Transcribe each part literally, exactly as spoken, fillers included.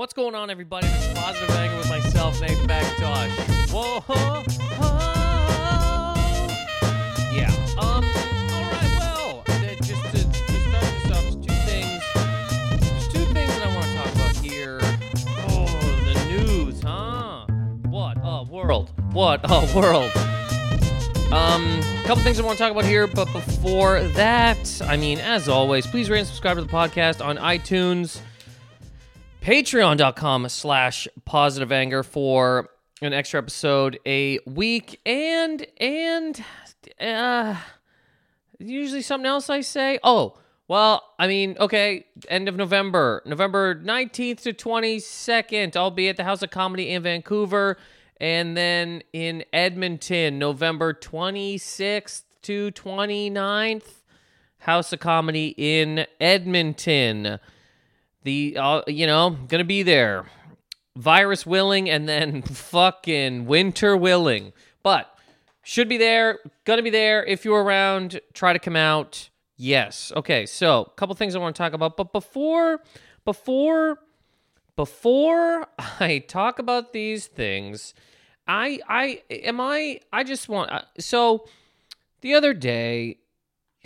What's going on, everybody? This is Positive Wagon with myself, Nathan McDosh. Whoa, ho, ho. Yeah. Um, all right, well, just to, to start this off, there's two things. There's two things that I want to talk about here. Oh, the news, huh? What a world. What a world. Um, a couple things I want to talk about here, but before that, I mean, as always, please rate and subscribe to the podcast on iTunes, patreon.com slash positive anger for an extra episode a week, and, and, uh, usually something else I say. Oh, well, I mean, okay, end of November, November nineteenth to twenty-second, I'll be at the House of Comedy in Vancouver. And then in Edmonton, November twenty-sixth to twenty-ninth, House of Comedy in Edmonton. The, uh, you know, gonna be there. Virus willing, and then fucking winter willing. But should be there, gonna be there. If you're around, try to come out. Yes. Okay, so a couple things I want to talk about. But before, before, before I talk about these things... I, I, am I, I just want, uh, so the other day,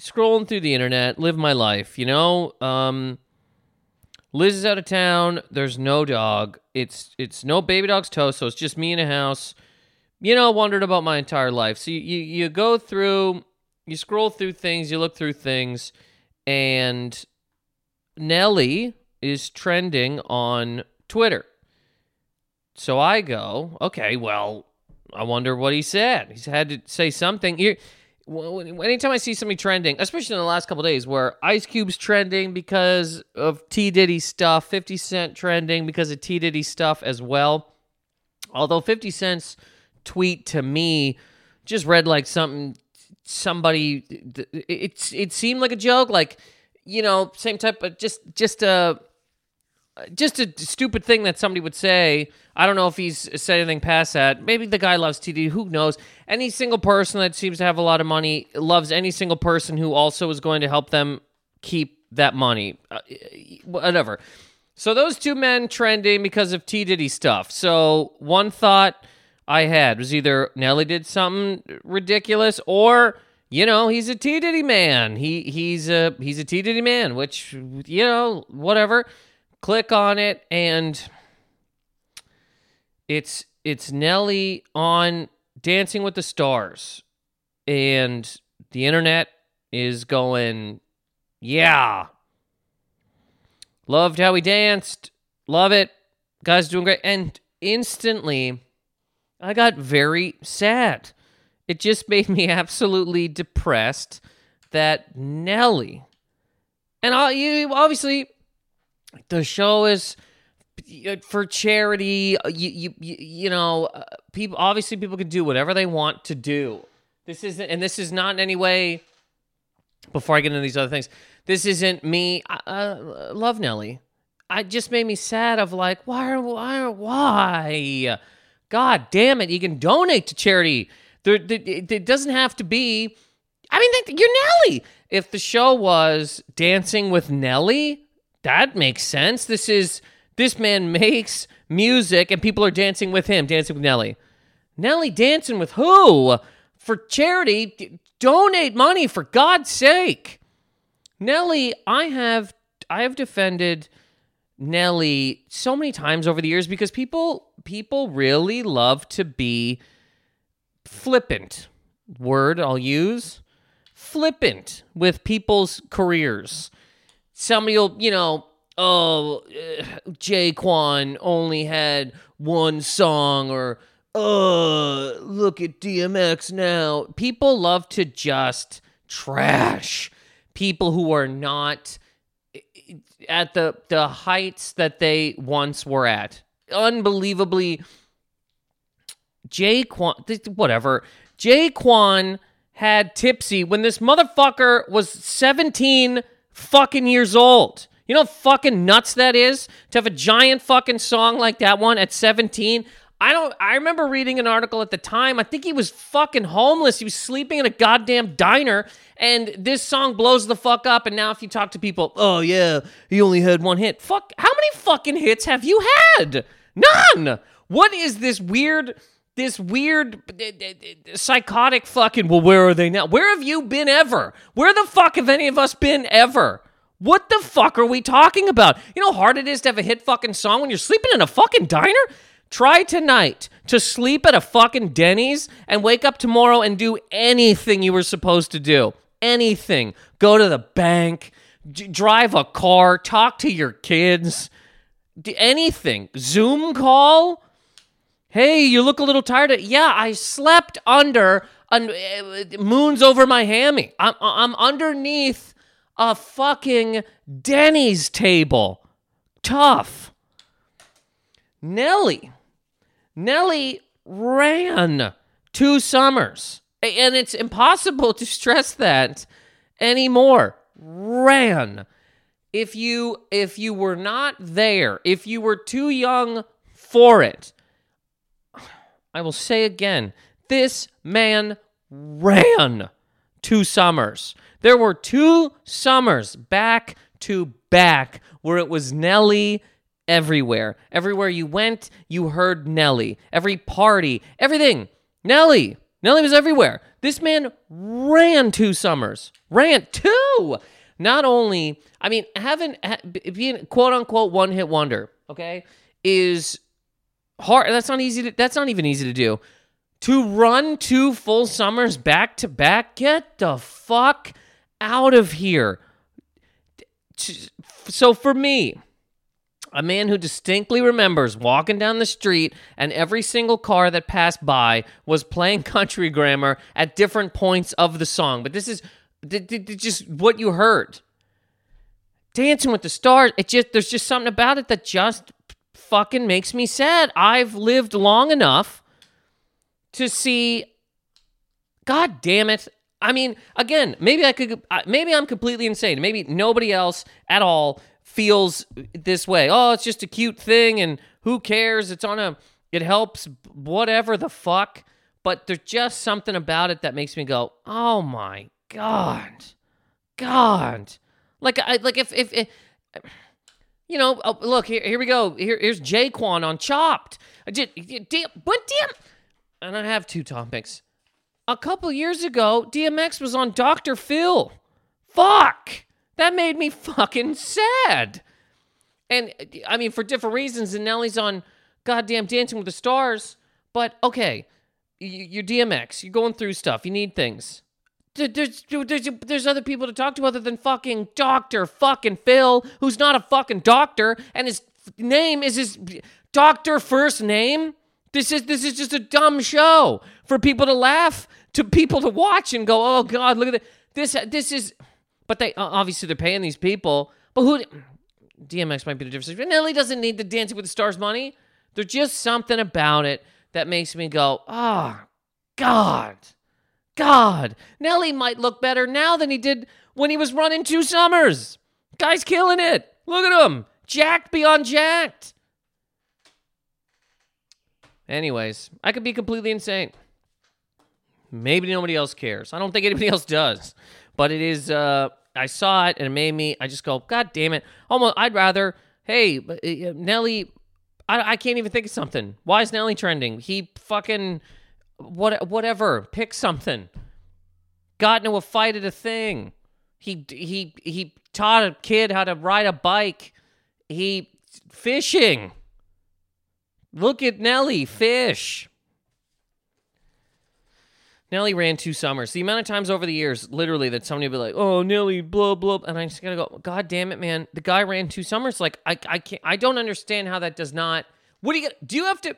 scrolling through the internet, live my life, you know, um, Liz is out of town, there's no dog, it's, it's no baby dog's toe, so it's just me in a house, you know, wondered about my entire life. So you, you, you go through, you scroll through things, you look through things, and Nelly is trending on Twitter. So I go, okay, well, I wonder what he said. He's had to say something. You're, anytime I see somebody trending, especially in the last couple of days, where Ice Cube's trending because of P. Diddy stuff, fifty Cent trending because of P. Diddy stuff as well. Although fifty Cent's tweet to me just read like something, somebody, it, it seemed like a joke, like, you know, same type of, just, just a... Just a stupid thing that somebody would say. I don't know if he's said anything past that. Maybe the guy loves T D. Who knows? Any single person that seems to have a lot of money loves any single person who also is going to help them keep that money. Uh, whatever. So those two men trending because of P. Diddy stuff. So one thought I had was either Nelly did something ridiculous or... You know, he's a P. Diddy man. He, he's a, he's a P. Diddy man, which, you know, whatever... Click on it, and it's it's Nelly on Dancing with the Stars, and the internet is going, yeah. Loved how he danced. Love it. Guy's doing great. And instantly, I got very sad. It just made me absolutely depressed that Nelly, and I, you obviously... The show is for charity. You, you, you know, people. Obviously, people can do whatever they want to do. This isn't, and this is not in any way. Before I get into these other things, this isn't me. I, I love Nelly. I just made me sad. Of like, why, why, why? God damn it! You can donate to charity. There, there it doesn't have to be. I mean, you're Nelly. If the show was Dancing with Nelly. That makes sense. This is, this man makes music and people are dancing with him, dancing with Nelly. Nelly dancing with who? For charity, d- donate money for God's sake. Nelly, I have, I have defended Nelly so many times over the years because people, people really love to be flippant. Word I'll use. Flippant with people's careers. Somebody will, you know, oh, uh, J-Kwon only had one song, or, oh, look at D M X now. People love to just trash people who are not at the, the heights that they once were at. Unbelievably, J-Kwon, whatever, J-Kwon had Tipsy when this motherfucker was seventeen fucking years old. You know how fucking nuts that is to have a giant fucking song like that one at seventeen? I don't, I remember reading an article at the time. I think he was fucking homeless. He was sleeping in a goddamn diner, and this song blows the fuck up. And now if you talk to people, oh yeah, he only had one hit. Fuck, how many fucking hits have you had? None. What is this weird, this weird uh, psychotic fucking, well, where are they now? Where have you been ever? Where the fuck have any of us been ever? What the fuck are we talking about? You know how hard it is to have a hit fucking song when you're sleeping in a fucking diner? Try tonight to sleep at a fucking Denny's and wake up tomorrow and do anything you were supposed to do. Anything. Go to the bank, d- drive a car, talk to your kids, d- anything. Zoom call? Hey, you look a little tired. Of- yeah, I slept under un- moons over my hammy. I'm, I'm underneath a fucking Denny's table. Tough. Nelly. Nelly ran two summers, and it's impossible to stress that anymore. Ran. If you if you were not there, if you were too young for it, I will say again, this man ran two summers. There were two summers back to back where it was Nelly everywhere. Everywhere you went, you heard Nelly. Every party, everything. Nelly. Nelly was everywhere. This man ran two summers. Ran two. Not only, I mean, having, being quote unquote one hit wonder, okay, is hard. That's not easy to, that's not even easy to do. To run two full summers back to back, get the fuck out of here. So for me, a man who distinctly remembers walking down the street and every single car that passed by was playing Country Grammar at different points of the song. But this is th- th- th- just what you heard. Dancing with the Stars, it just there's just something about it that just fucking makes me sad. I've lived long enough to see, God damn it. I mean, again, maybe I could, maybe I'm completely insane. Maybe nobody else at all feels this way. Oh, it's just a cute thing, and who cares? It's on a, it helps, whatever the fuck. But there's just something about it that makes me go, oh my God, God. Like, I like if if, if you know, oh, look here, here we go. Here, here's J-Kwon on Chopped. I did, damn, what damn? And I have two topics. A couple years ago, D M X was on Doctor Phil. Fuck. That made me fucking sad. And, I mean, for different reasons, and Nelly's on goddamn Dancing with the Stars, but, okay, you're D M X, you're going through stuff, you need things. There's, there's, there's other people to talk to other than fucking Doctor fucking Phil, who's not a fucking doctor, and his name is his doctor first name? This is this is just a dumb show for people to laugh, to people to watch and go, oh, God, look at this. This, this is... But they, obviously they're paying these people. But who, D M X might be the difference. Nelly doesn't need the Dancing with the Stars money. There's just something about it that makes me go, oh, God, God. Nelly might look better now than he did when he was running two summers. Guy's killing it. Look at him. Jacked beyond jacked. Anyways, I could be completely insane. Maybe nobody else cares. I don't think anybody else does. But it is, uh, I saw it and it made me, I just go, God damn it. Almost, I'd rather, hey, Nelly, I, I can't even think of something. Why is Nelly trending? He fucking, what, whatever, pick something. Got into a fight at a thing. He, he, he taught a kid how to ride a bike. He, fishing. Look at Nelly, fish. Nelly ran two summers. The amount of times over the years, literally, that somebody would be like, oh, Nelly, blah, blah. And I just gotta go, God damn it, man. The guy ran two summers. Like, I I can't, I don't understand how that does not. What do you, do you have to,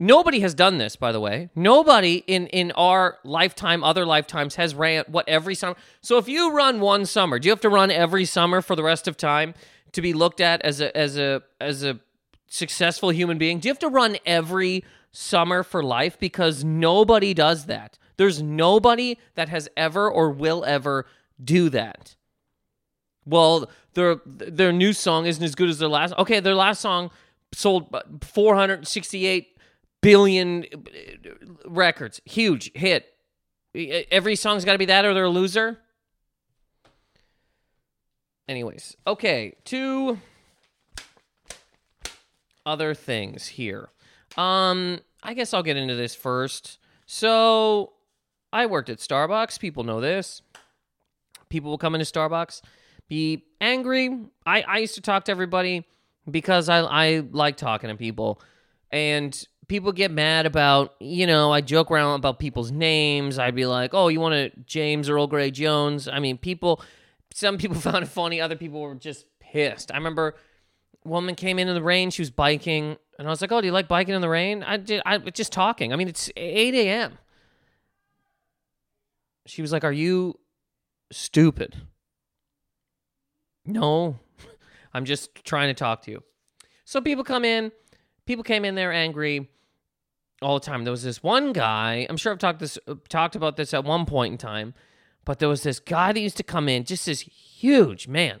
nobody has done this, by the way. Nobody in, in our lifetime, other lifetimes, has ran, what, every summer. So if you run one summer, do you have to run every summer for the rest of time to be looked at as a, as a, as a successful human being? Do you have to run every summer for life? Because nobody does that. There's nobody that has ever or will ever do that. Well, their their new song isn't as good as their last. Okay, their last song sold four hundred sixty-eight billion records. Huge hit. Every song's got to be that or they're a loser. Anyways, okay, two other things here. Um, I guess I'll get into this first. So, I worked at Starbucks. People know this. People will come into Starbucks, be angry. I, I used to talk to everybody because I, I like talking to people. And people get mad about, you know, I joke around about people's names. I'd be like, oh, you want a James Earl Grey Jones? I mean, people, some people found it funny. Other people were just pissed. I remember a woman came in in the rain. She was biking. And I was like, oh, do you like biking in the rain? I did. I just talking. I mean, it's eight a.m. She was like, are you stupid? No, I'm just trying to talk to you. So people come in. People came in there angry all the time. There was this one guy. I'm sure I've talked this talked about this at one point in time. But there was this guy that used to come in, just this huge man.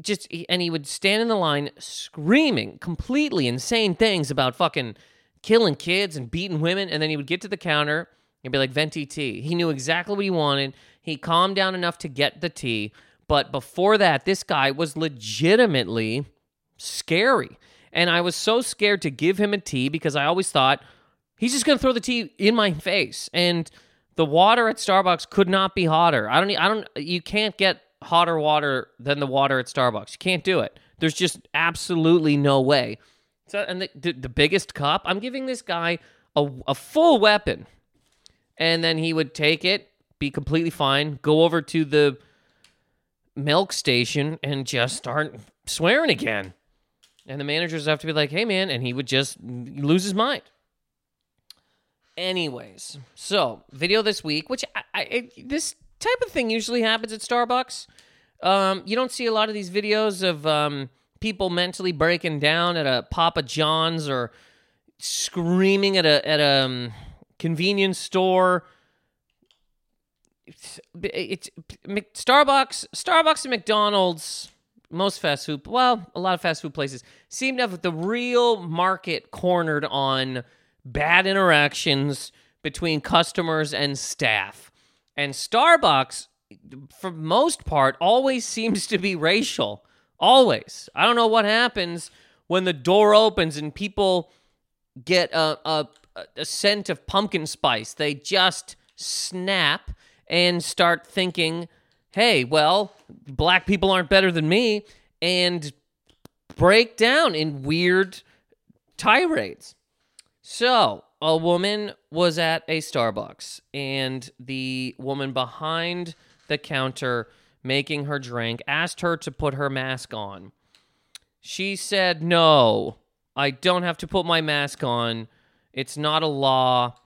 Just and he would stand in the line screaming completely insane things about fucking killing kids and beating women, and then he would get to the counter and be like, venti tea. He knew exactly what he wanted. He calmed down enough to get the tea, but before that, this guy was legitimately scary, and I was so scared to give him a tea because I always thought, he's just going to throw the tea in my face, and the water at Starbucks could not be hotter. I don't, I don't, you can't get hotter water than the water at Starbucks. You can't do it. There's just absolutely no way. So, and the, the, the biggest cup, I'm giving this guy a, a full weapon. And then he would take it, be completely fine, go over to the milk station and just start swearing again. And the managers have to be like, hey, man. And he would just lose his mind. Anyways, so video this week, which I, I it, this type of thing usually happens at Starbucks. Um, you don't see a lot of these videos of um, people mentally breaking down at a Papa John's or screaming at a at a um, convenience store. It's, it's Mc, Starbucks, Starbucks and McDonald's. Most fast food, well, a lot of fast food places seem to have the real market cornered on bad interactions between customers and staff. And Starbucks, for most part, always seems to be racial. Always. I don't know what happens when the door opens and people get a, a, a scent of pumpkin spice. They just snap and start thinking, hey, well, black people aren't better than me, and break down in weird tirades. So, a woman was at a Starbucks, and the woman behind the counter making her drink asked her to put her mask on. She said, no, I don't have to put my mask on. It's not a law.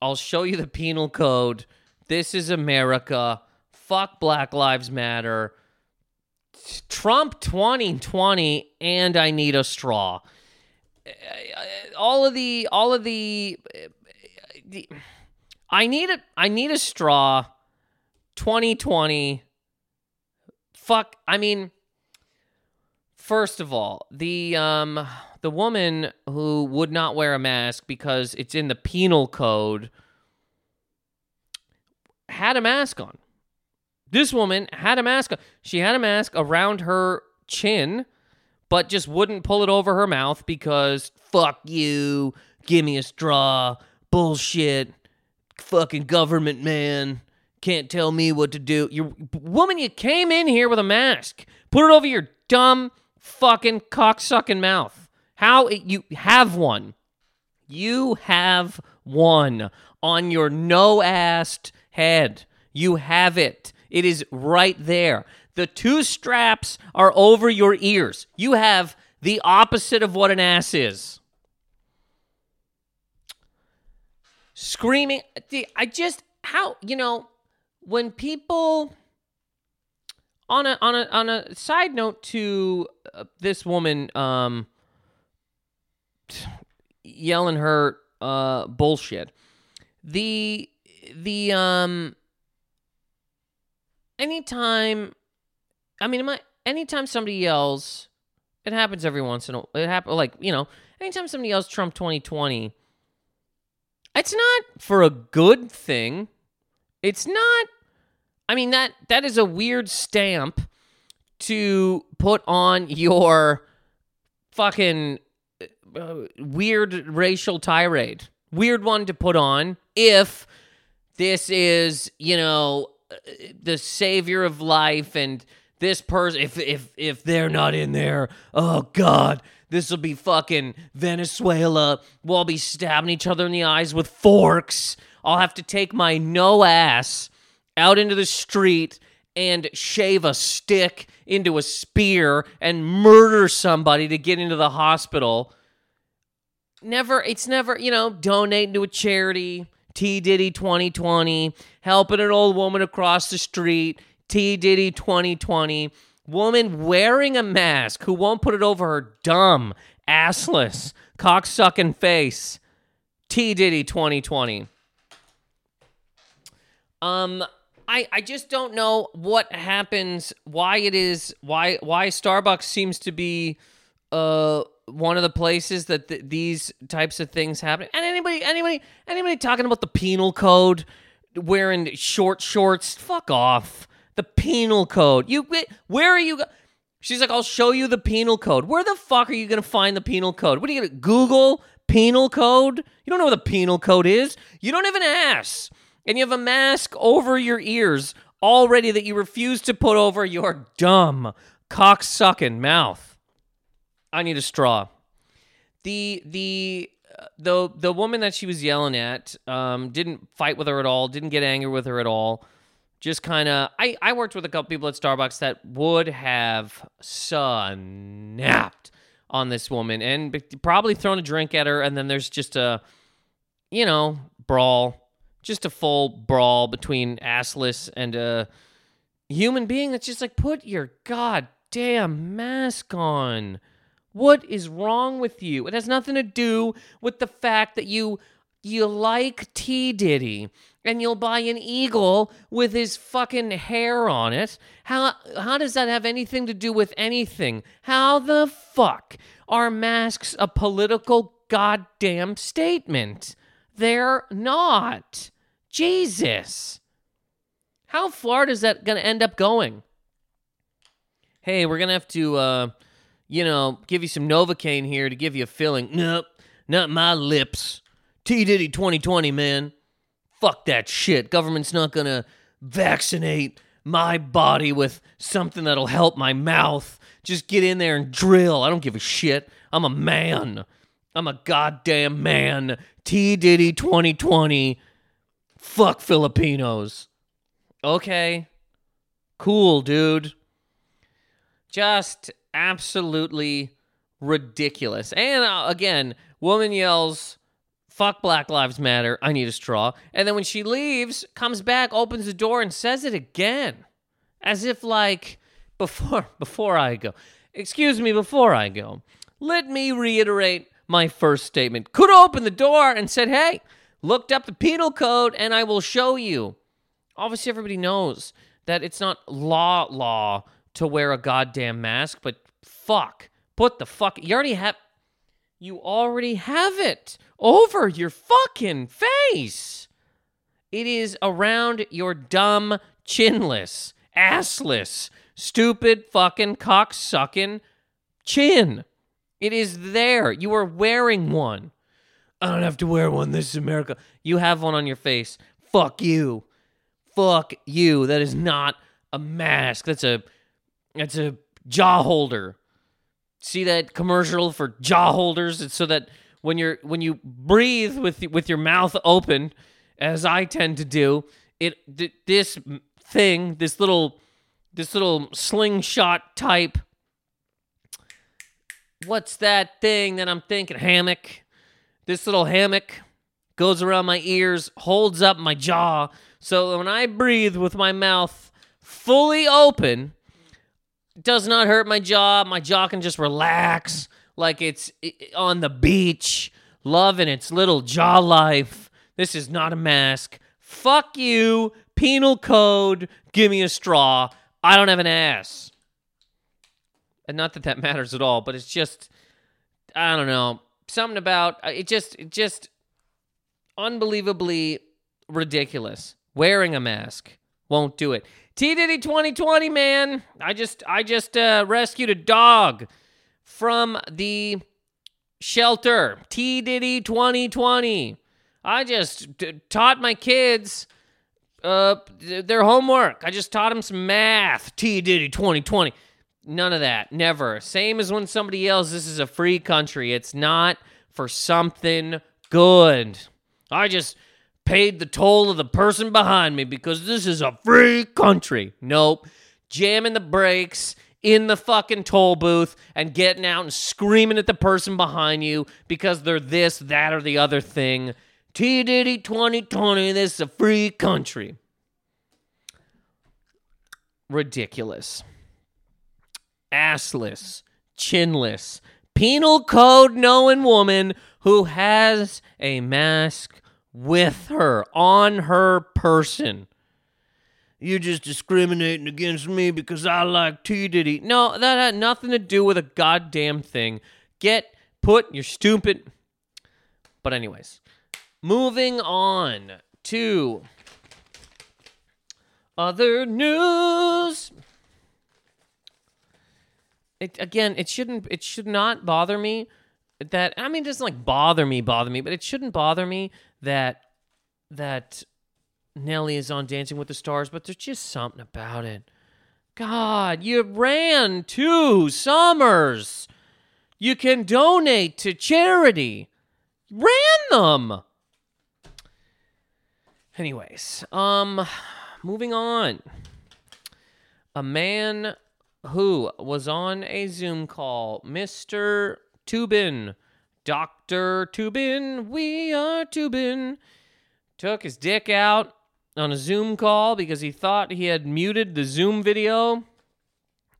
I'll show you the penal code. This is America. Fuck Black Lives Matter, Trump twenty twenty, and I need a straw. All of the, all of the, the I need a, I need a straw, twenty twenty, fuck, I mean, first of all, the, um, the woman who would not wear a mask because it's in the penal code had a mask on. This woman had a mask. She had a mask around her chin, but just wouldn't pull it over her mouth because fuck you, give me a straw, bullshit, fucking government man, can't tell me what to do. You woman, you came in here with a mask. Put it over your dumb fucking cocksucking mouth. How it, you have one. You have one on your no-assed head. You have it. It is right there. The two straps are over your ears. You have the opposite of what an ass is. Screaming. I just, how, you know, when people, on a on a, on a side note to uh, this woman um, yelling her uh, bullshit, the, the, um, Anytime, I mean, my, anytime somebody yells, it happens every once in a while. It happens, like, you know, anytime somebody yells Trump twenty twenty, It's not for a good thing. It's not... I mean, that that is a weird stamp to put on your fucking uh, weird racial tirade. Weird one to put on if this is, you know, the savior of life and... This person, if if if they're not in there, oh God, this will be fucking Venezuela. We'll all be stabbing each other in the eyes with forks. I'll have to take my no ass out into the street and shave a stick into a spear and murder somebody to get into the hospital. Never, it's never, you know, donating to a charity, P. Diddy twenty twenty, helping an old woman across the street, P. Diddy twenty twenty, woman wearing a mask who won't put it over her dumb, assless, cocksucking face. P. Diddy twenty twenty. Um, I I just don't know what happens, why it is, why why Starbucks seems to be uh one of the places that th- these types of things happen. And anybody anybody anybody talking about the penal code, wearing short shorts, fuck off. The penal code. You, where are you? Go- She's like, I'll show you the penal code. Where the fuck are you going to find the penal code? What are you going to Google penal code? You don't know what the penal code is. You don't have an ass. And you have a mask over your ears already that you refuse to put over your dumb, cocksucking mouth. I need a straw. The, the, the, the woman that she was yelling at um, didn't fight with her at all, didn't get angry with her at all. Just kind of, I, I worked with a couple people at Starbucks that would have snapped on this woman and probably thrown a drink at her, and then there's just a, you know, brawl. Just a full brawl between assless and a human being that's just like, put your goddamn mask on. What is wrong with you? It has nothing to do with the fact that you... You like P. Diddy, and you'll buy an eagle with his fucking hair on it. How how does that have anything to do with anything? How the fuck are masks a political goddamn statement? They're not. Jesus. How far is that going to end up going? Hey, we're going to have to, uh, you know, give you some Novocaine here to give you a filling. Nope, not my lips. P. Diddy twenty twenty, man. Fuck that shit. Government's not gonna vaccinate my body with something that'll help my mouth. Just get in there and drill. I don't give a shit. I'm a man. I'm a goddamn man. P. Diddy twenty twenty. Fuck Filipinos. Okay. Cool, dude. Just absolutely ridiculous. And uh, again, woman yells... Fuck Black Lives Matter, I need a straw. And then when she leaves, comes back, opens the door, and says it again. As if like, before before I go, excuse me, before I go, let me reiterate my first statement. Could open the door and said, hey, looked up the penal code and I will show you. Obviously, everybody knows that it's not law law to wear a goddamn mask, but fuck, put the fuck, you already have... You already have it over your fucking face. It is around your dumb, chinless, assless, stupid fucking cocksucking chin. It is there. You are wearing one. I don't have to wear one. This is America. You have one on your face. Fuck you. Fuck you. That is not a mask. That's a, that's a jaw holder. See that commercial for jaw holders? It's so that when you're when you breathe with with your mouth open, as I tend to do, it th- this thing, this little this little slingshot type. What's that thing that I'm thinking? Hammock. This little hammock goes around my ears, holds up my jaw, so when I breathe with my mouth fully open, does not hurt my jaw. My jaw can just relax like it's on the beach, loving its little jaw life. This is not a mask. Fuck you. Penal code. Give me a straw. I don't have an ass. And not that that matters at all, but it's just, I don't know, something about, it just, it just, unbelievably ridiculous. Wearing a mask won't do it. P. Diddy twenty twenty, man. I just I just uh, rescued a dog from the shelter. P. Diddy twenty twenty. I just d- taught my kids uh, their homework. I just taught them some math. P. Diddy twenty twenty. None of that. Never. Same as when somebody yells, this is a free country. It's not for something good. I just paid the toll of the person behind me because this is a free country. Nope. Jamming the brakes in the fucking toll booth and getting out and screaming at the person behind you because they're this, that, or the other thing. P. Diddy twenty twenty, this is a free country. Ridiculous. Assless, chinless, penal code knowing woman who has a mask with her, on her person. You're just discriminating against me because I like P. Diddy. No, that had nothing to do with a goddamn thing. Get put, you're stupid. But anyways, moving on to other news. It, again, it shouldn't, it should not bother me that, I mean, it doesn't like bother me, bother me, but it shouldn't bother me that, that Nelly is on Dancing with the Stars, but there's just something about it. God, you ran two summers. You can donate to charity. Ran them. Anyways, um, moving on. A man who was on a Zoom call, Mister Toobin, Doctor Toobin, we are Toobin, took his dick out on a Zoom call because he thought he had muted the Zoom video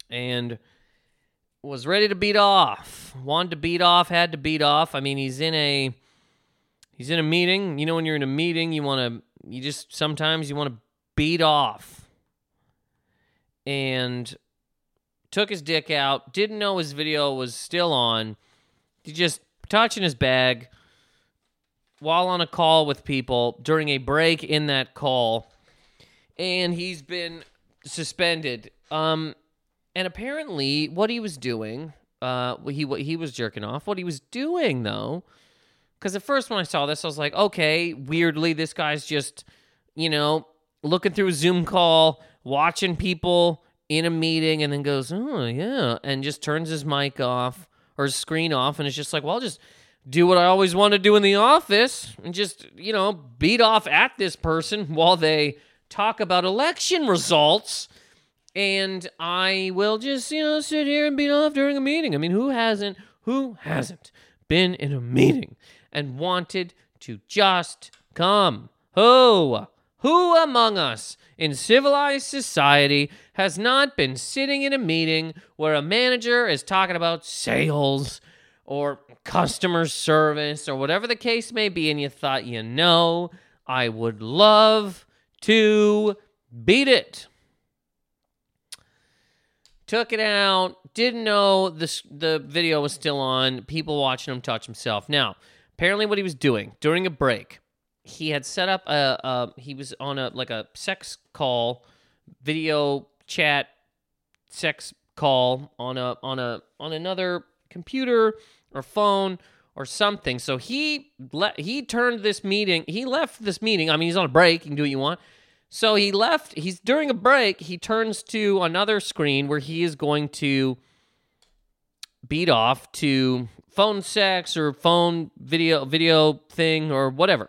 and was ready to beat off. Wanted to beat off, had to beat off. I mean, he's in a he's in a meeting. You know, when you're in a meeting, you want to, you just, sometimes you want to beat off. And took his dick out, didn't know his video was still on. He just touching his bag while on a call with people during a break in that call. And he's been suspended. Um, and apparently what he was doing, uh, he he was jerking off. What he was doing, though, because at first when I saw this, I was like, okay, weirdly, this guy's just, you know, looking through a Zoom call, watching people in a meeting, and then goes, oh, yeah, and just turns his mic off, or his screen off, and it's just like, well, I'll just do what I always want to do in the office, and just, you know, beat off at this person while they talk about election results, and I will just, you know, sit here and beat off during a meeting. I mean, who hasn't, who hasn't been in a meeting and wanted to just come? Oh, who among us in civilized society has not been sitting in a meeting where a manager is talking about sales or customer service or whatever the case may be, and you thought, you know, I would love to beat it? Took it out, didn't know the, the video was still on, people watching him touch himself. Now, apparently what he was doing during a break, he had set up a, a, he was on a, like a sex call, video chat, sex call on a, on a, on another computer or phone or something. So he le- he turned this meeting, he left this meeting. I mean, he's on a break, you can do what you want. So he left, he's during a break, he turns to another screen where he is going to beat off to phone sex or phone video, video thing or whatever,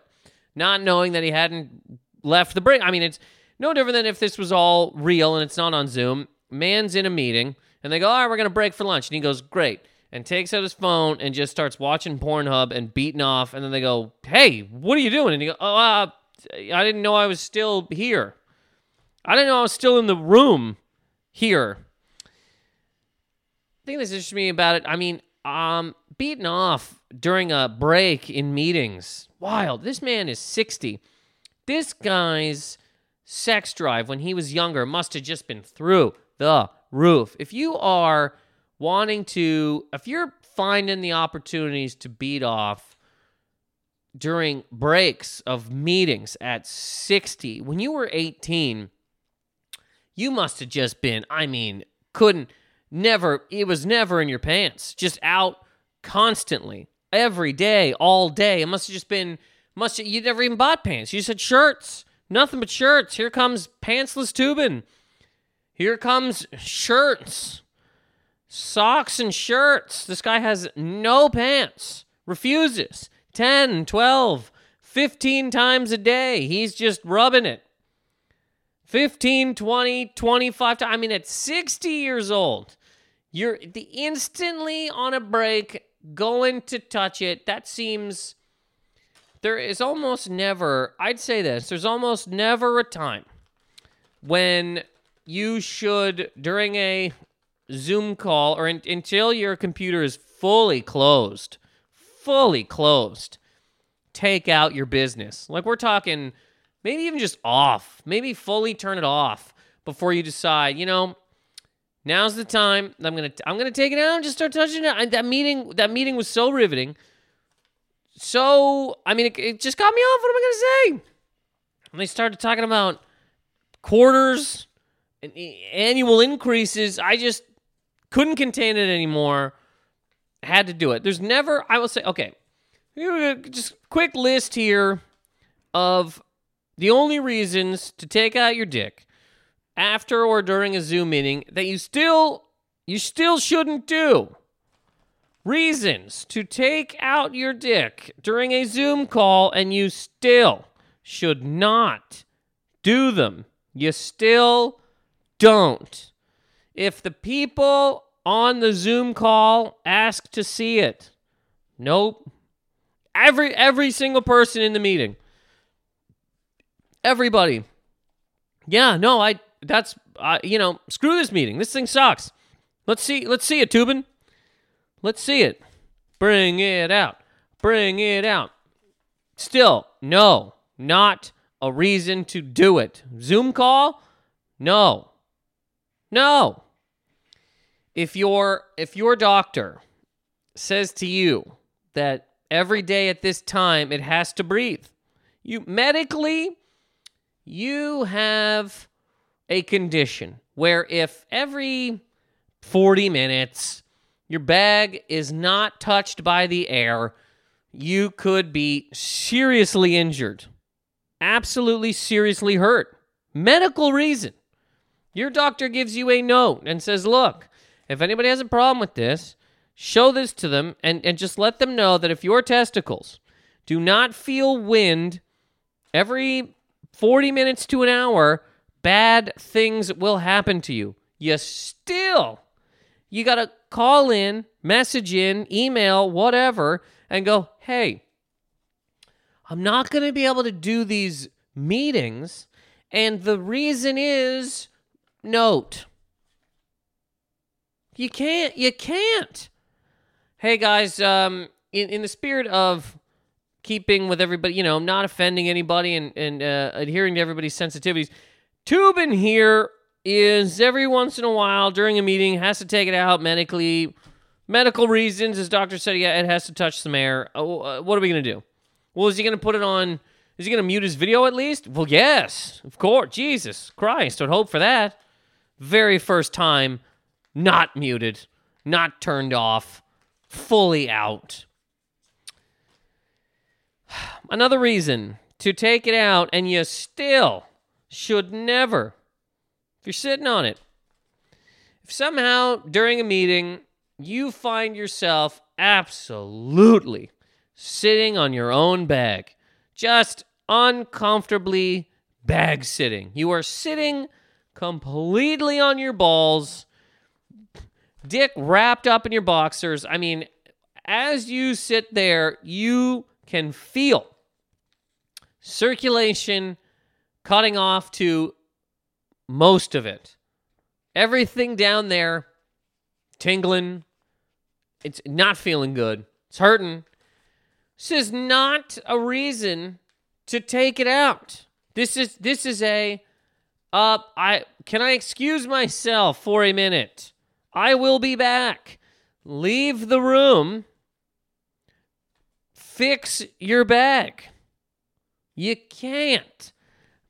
not knowing that he hadn't left the break. I mean, it's no different than if this was all real and it's not on Zoom. Man's in a meeting, and they go, all right, we're going to break for lunch. And he goes, great, and takes out his phone and just starts watching Pornhub and beating off. And then they go, hey, what are you doing? And he goes, oh, uh, I didn't know I was still here. I didn't know I was still in the room here. The thing that's interesting to me about it, I mean, um, beating off during a break in meetings. Wild. This man is sixty. This guy's sex drive when he was younger must have just been through the roof. If you are wanting to, if you're finding the opportunities to beat off during breaks of meetings at sixty. When you were eighteen, you must have just been, I mean, couldn't, never, it was never in your pants. Just out constantly, every day, all day. It must have just been, must have, you never even bought pants. You just had shirts, nothing but shirts. Here comes pantsless Toobin. Here comes shirts, socks and shirts. This guy has no pants, refuses. ten, twelve, fifteen times a day. He's just rubbing it. fifteen, twenty, twenty-five times. I mean, at sixty years old, you're the instantly on a break going to touch it. That seems, there is almost never, I'd say this, there's almost never a time when you should, during a Zoom call or in, until your computer is fully closed, fully closed, take out your business. Like, we're talking maybe even just off, maybe fully turn it off before you decide, you know, now's the time. I'm going to, I'm going to take it out and just start touching it. I, that meeting, that meeting was so riveting. So, I mean, it, it just got me off. What am I going to say? And they started talking about quarters and annual increases. I just couldn't contain it anymore. Had to do it. There's never, I will say, okay, just quick list here of the only reasons to take out your dick after or during a Zoom meeting that you still, you still shouldn't do. Reasons to take out your dick during a Zoom call and you still should not do them. You still don't. If the people on the Zoom call, ask to see it. Nope. Every every single person in the meeting. Everybody. Yeah, no, I, that's, I, you know, screw this meeting. This thing sucks. Let's see, let's see it, Toobin. Let's see it. Bring it out. Bring it out. Still, no, not a reason to do it. Zoom call? No. No. If your if your doctor says to you that every day at this time it has to breathe, you medically, you have a condition where if every forty minutes your bag is not touched by the air, you could be seriously injured, absolutely seriously hurt. Medical reason. Your doctor gives you a note and says, look, if anybody has a problem with this, show this to them and, and just let them know that if your testicles do not feel wind every forty minutes to an hour, bad things will happen to you. You still, you got to call in, message in, email, whatever, and go, hey, I'm not going to be able to do these meetings, and the reason is, note. You can't, you can't. Hey guys, um, in, in the spirit of keeping with everybody, you know, not offending anybody and, and uh, adhering to everybody's sensitivities, Toobin here is every once in a while during a meeting has to take it out medically, medical reasons, as doctor said, yeah, it has to touch some air. Oh, uh, what are we going to do? Well, is he going to put it on, is he going to mute his video at least? Well, yes, of course. Jesus Christ, don't hope for that. Very first time. Not muted, not turned off, fully out. Another reason to take it out, and you still should never, if you're sitting on it, if somehow during a meeting you find yourself absolutely sitting on your own bag, just uncomfortably bag sitting. You are sitting completely on your balls, dick wrapped up in your boxers. I mean, as you sit there, you can feel circulation cutting off to most of it. Everything down there tingling. It's not feeling good. It's hurting. This is not a reason to take it out. This is this is a uh I can I excuse myself for a minute? I will be back. Leave the room. fix your bag. You can't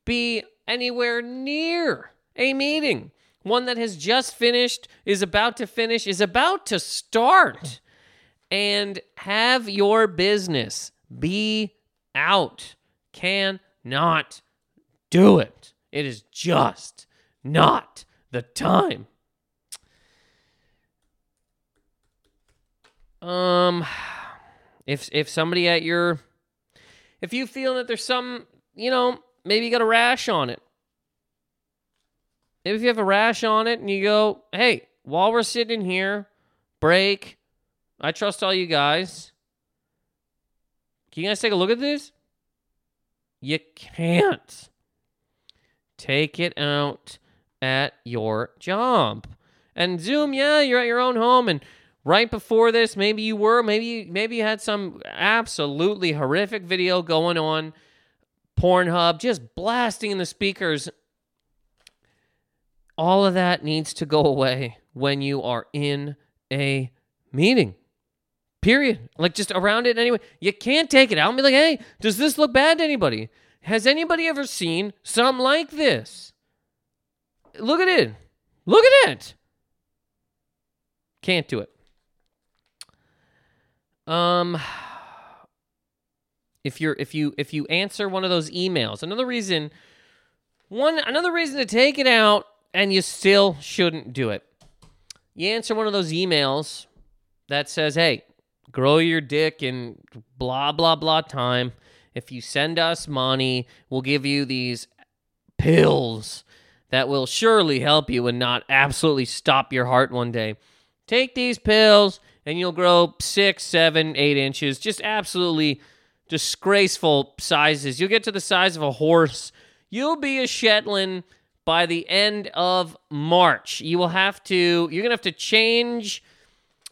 be anywhere near a meeting. One that has just finished, is about to finish, is about to start. And have your business be out. Cannot do it. It is just not the time. Um, if if somebody at your, if you feel that there's some, you know, maybe you got a rash on it. If you have a rash on it and you go, hey, while we're sitting in here, break, I trust all you guys. Can you guys take a look at this? You can't. Take it out at your job. And Zoom, yeah, you're at your own home and right before this, maybe you were, maybe you, maybe you had some absolutely horrific video going on, Pornhub, just blasting in the speakers. All of that needs to go away when you are in a meeting. Period. Like, just around it anyway. You can't take it out and be like, hey, does this look bad to anybody? Has anybody ever seen something like this? Look at it. Look at it. Can't do it. Um, if you're if you if you answer one of those emails, another reason, one another reason to take it out, and you still shouldn't do it. You answer one of those emails that says, "Hey, grow your dick in blah blah blah time. If you send us money, we'll give you these pills that will surely help you and not absolutely stop your heart one day. Take these pills." And you'll grow six, seven, eight inches. Just absolutely disgraceful sizes. You'll get to the size of a horse. You'll be a Shetland by the end of March. You will have to, you're going to have to change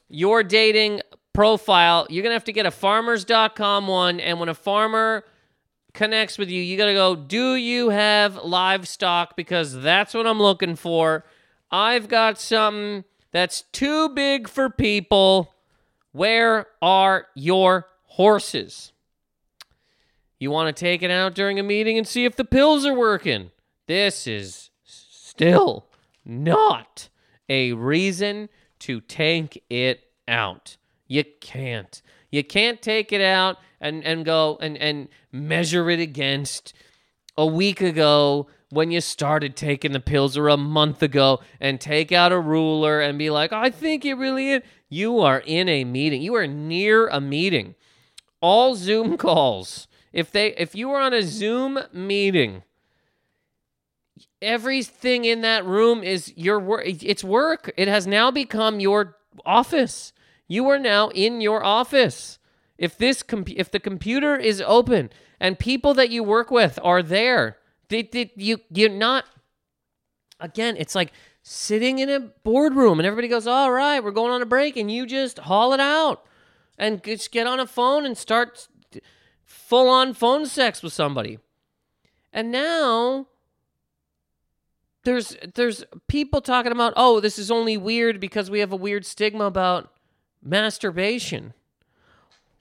your dating profile. You're going to have to get a farmers dot com one. And when a farmer connects with you, you got to go, do you have livestock? Because that's what I'm looking for. I've got something that's too big for people. Where are your horses? You want to take it out during a meeting and see if the pills are working. This is still not a reason to take it out. You can't. You can't take it out and, and go and, and measure it against a week ago when you started taking the pills or a month ago and take out a ruler and be like, I think it really is. You are in a meeting. You are near a meeting. All Zoom calls, if they, if you are on a Zoom meeting, everything in that room is your work. It's work. It has now become your office. You are now in your office. If this, com- if the computer is open and people that you work with are there, Did, did, you, you're not, again, it's like sitting in a boardroom and everybody goes, all right, we're going on a break, and you just haul it out and just get on a phone and start full-on phone sex with somebody. And now there's there's people talking about, oh, this is only weird because we have a weird stigma about masturbation.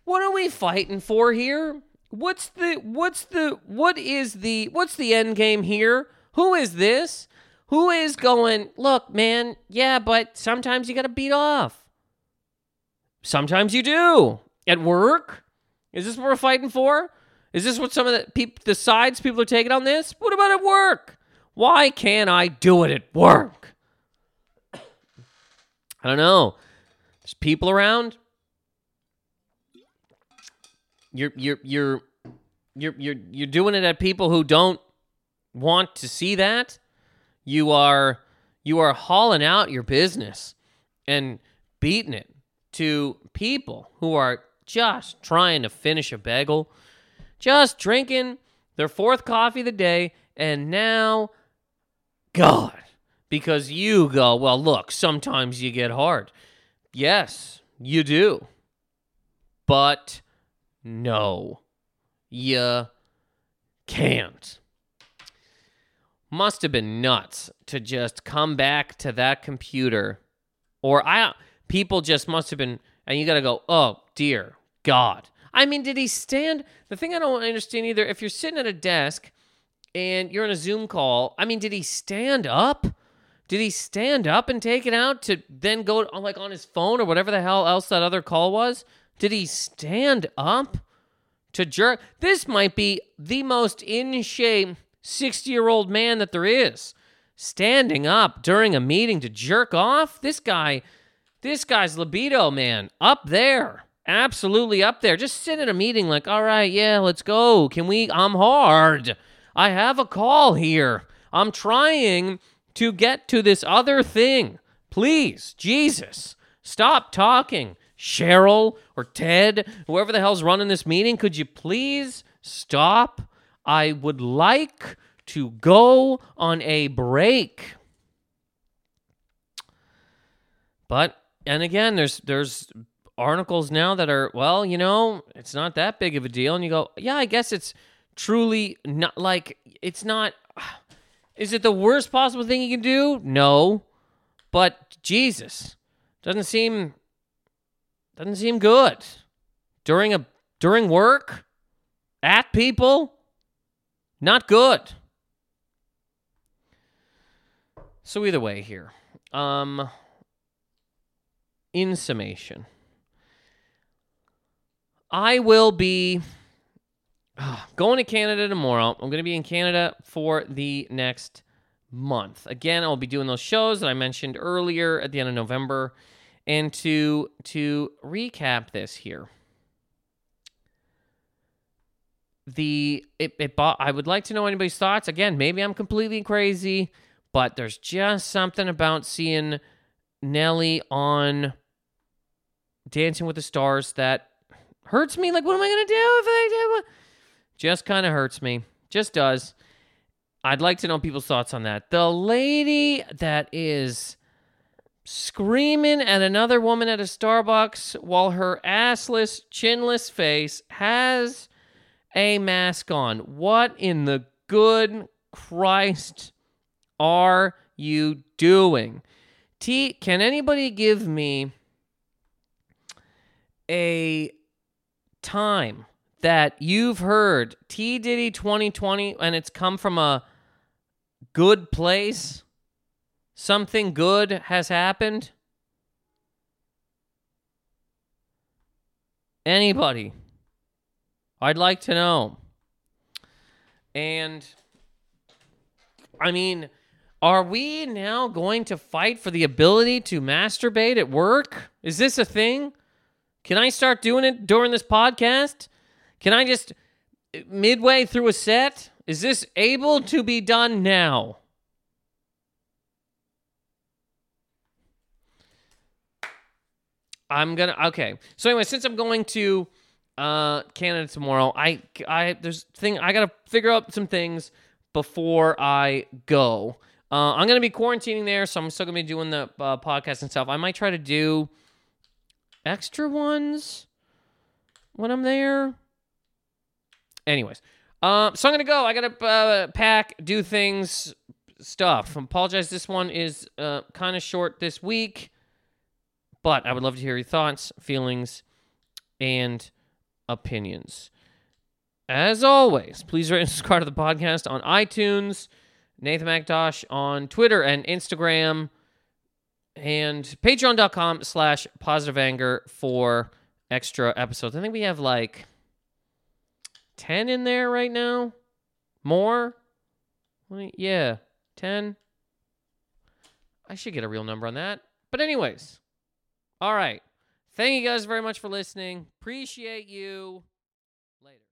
What are we fighting for here? What's the, what's the, what is the, what's the end game here? Who is this? Who is going, look, man, yeah, but sometimes you got to beat off. Sometimes you do. At work? Is this what we're fighting for? Is this what some of the people, the sides people are taking on this? What about at work? Why can't I do it at work? I don't know. There's people around. You're you're you're you're you're you're doing it at people who don't want to see that. You are you are hauling out your business and beating it to people who are just trying to finish a bagel, just drinking their fourth coffee of the day, and now, God, because you go, well, look, sometimes you get hard. Yes, you do. But no, you can't. Must have been nuts to just come back to that computer. Or I, people just must have been, and you got to go, oh, dear God, I mean, did he stand? The thing I don't understand either, if you're sitting at a desk and you're on a Zoom call, I mean, did he stand up? Did he stand up and take it out to then go on, like, on his phone or whatever the hell else that other call was? Did he stand up to jerk? This might be the most in shape sixty-year-old man that there is. Standing up during a meeting to jerk off? This guy, this guy's libido, man, up there. Absolutely up there. Just sit at a meeting like, all right, yeah, let's go. Can we? I'm hard. I have a call here. I'm trying to get to this other thing. Please, Jesus, stop talking. Cheryl or Ted, whoever the hell's running this meeting, could you please stop? I would like to go on a break. But, and again, there's there's articles now that are, well, you know, it's not that big of a deal. And you go, yeah, I guess it's truly not, like, it's not, is it the worst possible thing you can do? No. But, Jesus, doesn't seem, doesn't seem good. During a, during work, at people, not good. So either way here, um, in summation, I will be uh, going to Canada tomorrow. I'm going to be in Canada for the next month. Again, I'll be doing those shows that I mentioned earlier at the end of November. And to to recap this here, the it, it I would like to know anybody's thoughts. Again, maybe I'm completely crazy. But there's just something about seeing Nelly on Dancing with the Stars that hurts me. Like, what am I going to do if I do? Just kind of hurts me. Just does. I'd like to know people's thoughts on that. The lady that is screaming at another woman at a Starbucks while her assless, chinless face has a mask on. What in the good Christ are you doing? T, can anybody give me a time that you've heard P. Diddy twenty twenty and it's come from a good place? Something good has happened? Anybody? I'd like to know. And, I mean, are we now going to fight for the ability to masturbate at work? Is this a thing? Can I start doing it during this podcast? Can I just, midway through a set? Is this able to be done now? I'm gonna, okay. So anyway, since I'm going to uh, Canada tomorrow, I, I, there's thing, I gotta figure out some things before I go. Uh, I'm going to be quarantining there, so I'm still going to be doing the uh, podcast and stuff. I might try to do extra ones when I'm there. Anyways, uh, so I'm going to go. I got to uh, pack, do things, stuff. I apologize. This one is uh, kind of short this week, but I would love to hear your thoughts, feelings, and opinions. As always, please rate and subscribe to the podcast on iTunes. Nathan McDosh on Twitter and Instagram, and patreon.com slash positive anger for extra episodes. I think we have like ten in there right now. More? Yeah, ten. I should get a real number on that. But anyways, all right. Thank you guys very much for listening. Appreciate you. Later.